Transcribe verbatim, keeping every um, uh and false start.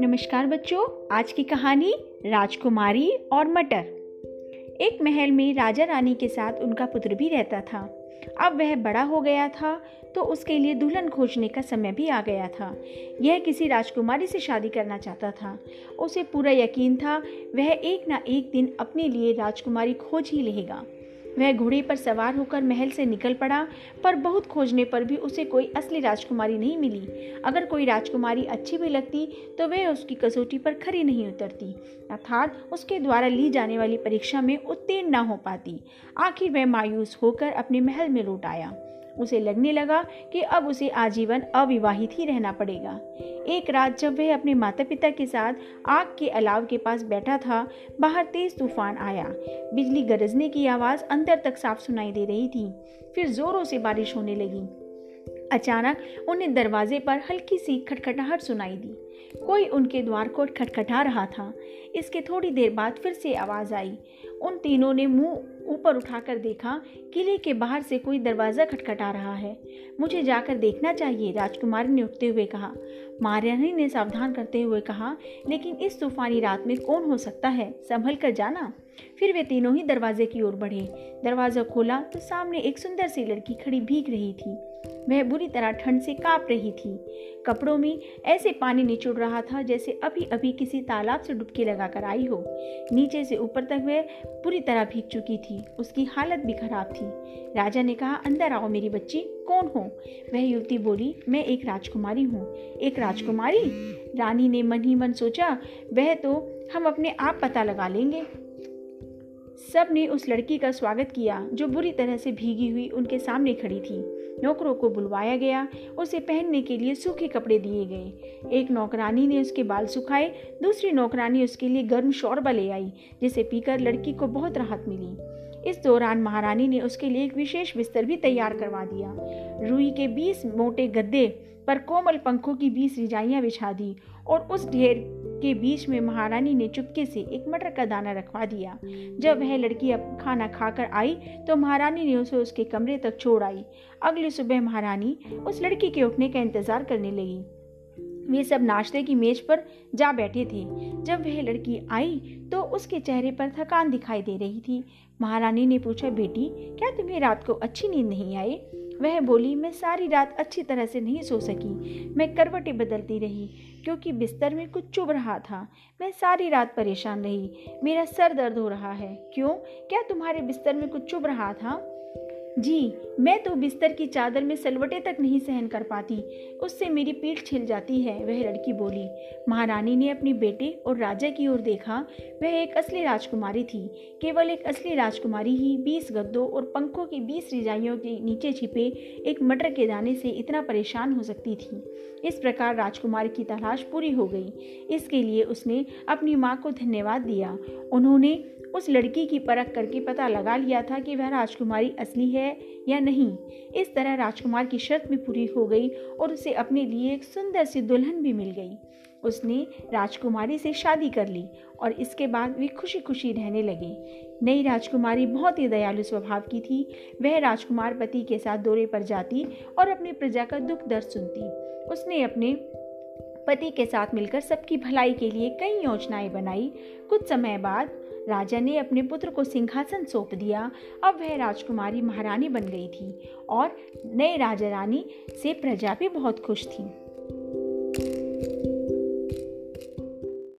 नमस्कार बच्चों, आज की कहानी राजकुमारी और मटर। एक महल में राजा रानी के साथ उनका पुत्र भी रहता था। अब वह बड़ा हो गया था तो उसके लिए दुल्हन खोजने का समय भी आ गया था। यह किसी राजकुमारी से शादी करना चाहता था। उसे पूरा यकीन था वह एक ना एक दिन अपने लिए राजकुमारी खोज ही लेगा। वह घोड़े पर सवार होकर महल से निकल पड़ा, पर बहुत खोजने पर भी उसे कोई असली राजकुमारी नहीं मिली। अगर कोई राजकुमारी अच्छी भी लगती तो वह उसकी कसौटी पर खरी नहीं उतरती, अर्थात उसके द्वारा ली जाने वाली परीक्षा में उत्तीर्ण न हो पाती। आखिर वह मायूस होकर अपने महल में लौट आया। उसे लगने लगा कि अब उसे आजीवन अविवाहित ही रहना पड़ेगा। एक रात जब वह अपने माता पिता के साथ आग के अलाव के पास बैठा था, बाहर तेज तूफान आया। बिजली गरजने की आवाज़ अंदर तक साफ सुनाई दे रही थी। फिर जोरों से बारिश होने लगी। अचानक उन्हें दरवाजे पर हल्की सी खटखटाहट सुनाई दी। कोई उनके द्वार को खटखटा रहा था। इसके थोड़ी देर बाद फिर से आवाज़ आई। उन तीनों ने मुंह ऊपर उठाकर देखा। किले के बाहर से कोई दरवाज़ा खटखटा रहा है। मुझे जाकर देखना चाहिए, राजकुमारी ने उठते हुए कहा। महारानी ने सावधान करते हुए कहा, लेकिन इस तूफानी रात में कौन हो सकता है, संभल कर जाना। फिर वे तीनों ही दरवाजे की ओर बढ़े। दरवाज़ा खोला तो सामने एक सुंदर सी लड़की खड़ी भीग रही थी। वह बुरी तरह ठंड से काँप रही थी। कपड़ों में ऐसे पानी निचुड़ रहा था जैसे अभी अभी किसी तालाब से डुबकी लगाकर आई हो। नीचे से ऊपर तक वह पूरी तरह भीग चुकी थी। उसकी हालत भी खराब थी। राजा ने कहा, अंदर आओ मेरी बच्ची, कौन हो? वह युवती बोली, मैं एक राजकुमारी हूँ। एक राजकुमारी? रानी ने मन ही मन सोचा, वह तो हम अपने आप पता लगा लेंगे। सब ने उस लड़की का स्वागत किया जो बुरी तरह से भीगी हुई उनके सामने खड़ी थी। नौकरों को बुलवाया गया। उसे पहनने के लिए सूखे कपड़े दिए गए। एक नौकरानी ने उसके बाल सुखाए। दूसरी नौकरानी उसके लिए गर्म शोरबा ले आई, जिसे पीकर लड़की को बहुत राहत मिली। इस दौरान महारानी ने उसके लिए एक विशेष बिस्तर भी तैयार करवा दिया। रूई के बीस मोटे गद्दे पर कोमल पंखों की बीस रिजाइयाँ बिछा दी और उस ढेर के बीच में महारानी ने चुपके से एक मटर का दाना रखवा दिया। जब वह लड़की अब खाना खाकर आई तो महारानी ने उसे उसके कमरे तक छोड़ आई। अगली सुबह महारानी उस लड़की के उठने का इंतजार करने लगी। वे सब नाश्ते की मेज पर जा बैठे थे। जब वह लड़की आई तो उसके चेहरे पर थकान दिखाई दे रही थी। महारानी ने पूछा, बेटी, क्या तुम्हें रात को अच्छी नींद नहीं आई? वह बोली, मैं सारी रात अच्छी तरह से नहीं सो सकी। मैं करवटें बदलती रही क्योंकि बिस्तर में कुछ चुभ रहा था। मैं सारी रात परेशान रही। मेरा सर दर्द हो रहा है। क्यों, क्या तुम्हारे बिस्तर में कुछ चुभ रहा था? जी, मैं तो बिस्तर की चादर में सलवटे तक नहीं सहन कर पाती, उससे मेरी पीठ छिल जाती है, वह लड़की बोली। महारानी ने अपने बेटे और राजा की ओर देखा। वह एक असली राजकुमारी थी। केवल एक असली राजकुमारी ही बीस गद्दों और पंखों की बीस रिजाइयों के नीचे छिपे एक मटर के दाने से इतना परेशान हो सकती थी। इस प्रकार राजकुमारी की तलाश पूरी हो गई। इसके लिए उसने अपनी माँ को धन्यवाद दिया। उन्होंने उस लड़की की परख करके पता लगा लिया था कि वह राजकुमारी असली है या नहीं। इस तरह राजकुमार की शर्त भी पूरी हो गई और उसे अपने लिए एक सुंदर सी दुल्हन भी मिल गई। उसने राजकुमारी से शादी कर ली और इसके बाद वे खुशी खुशी रहने लगे। नई राजकुमारी बहुत ही दयालु स्वभाव की थी। वह राजकुमार पति के साथ दौरे पर जाती और अपनी प्रजा का दुख दर्द सुनती। उसने अपने पति के साथ मिलकर सबकी भलाई के लिए कई योजनाएं बनाई। कुछ समय बाद राजा ने अपने पुत्र को सिंहासन सौंप दिया। अब वह राजकुमारी महारानी बन गई थी और नए राजा रानी से प्रजा भी बहुत खुश थी।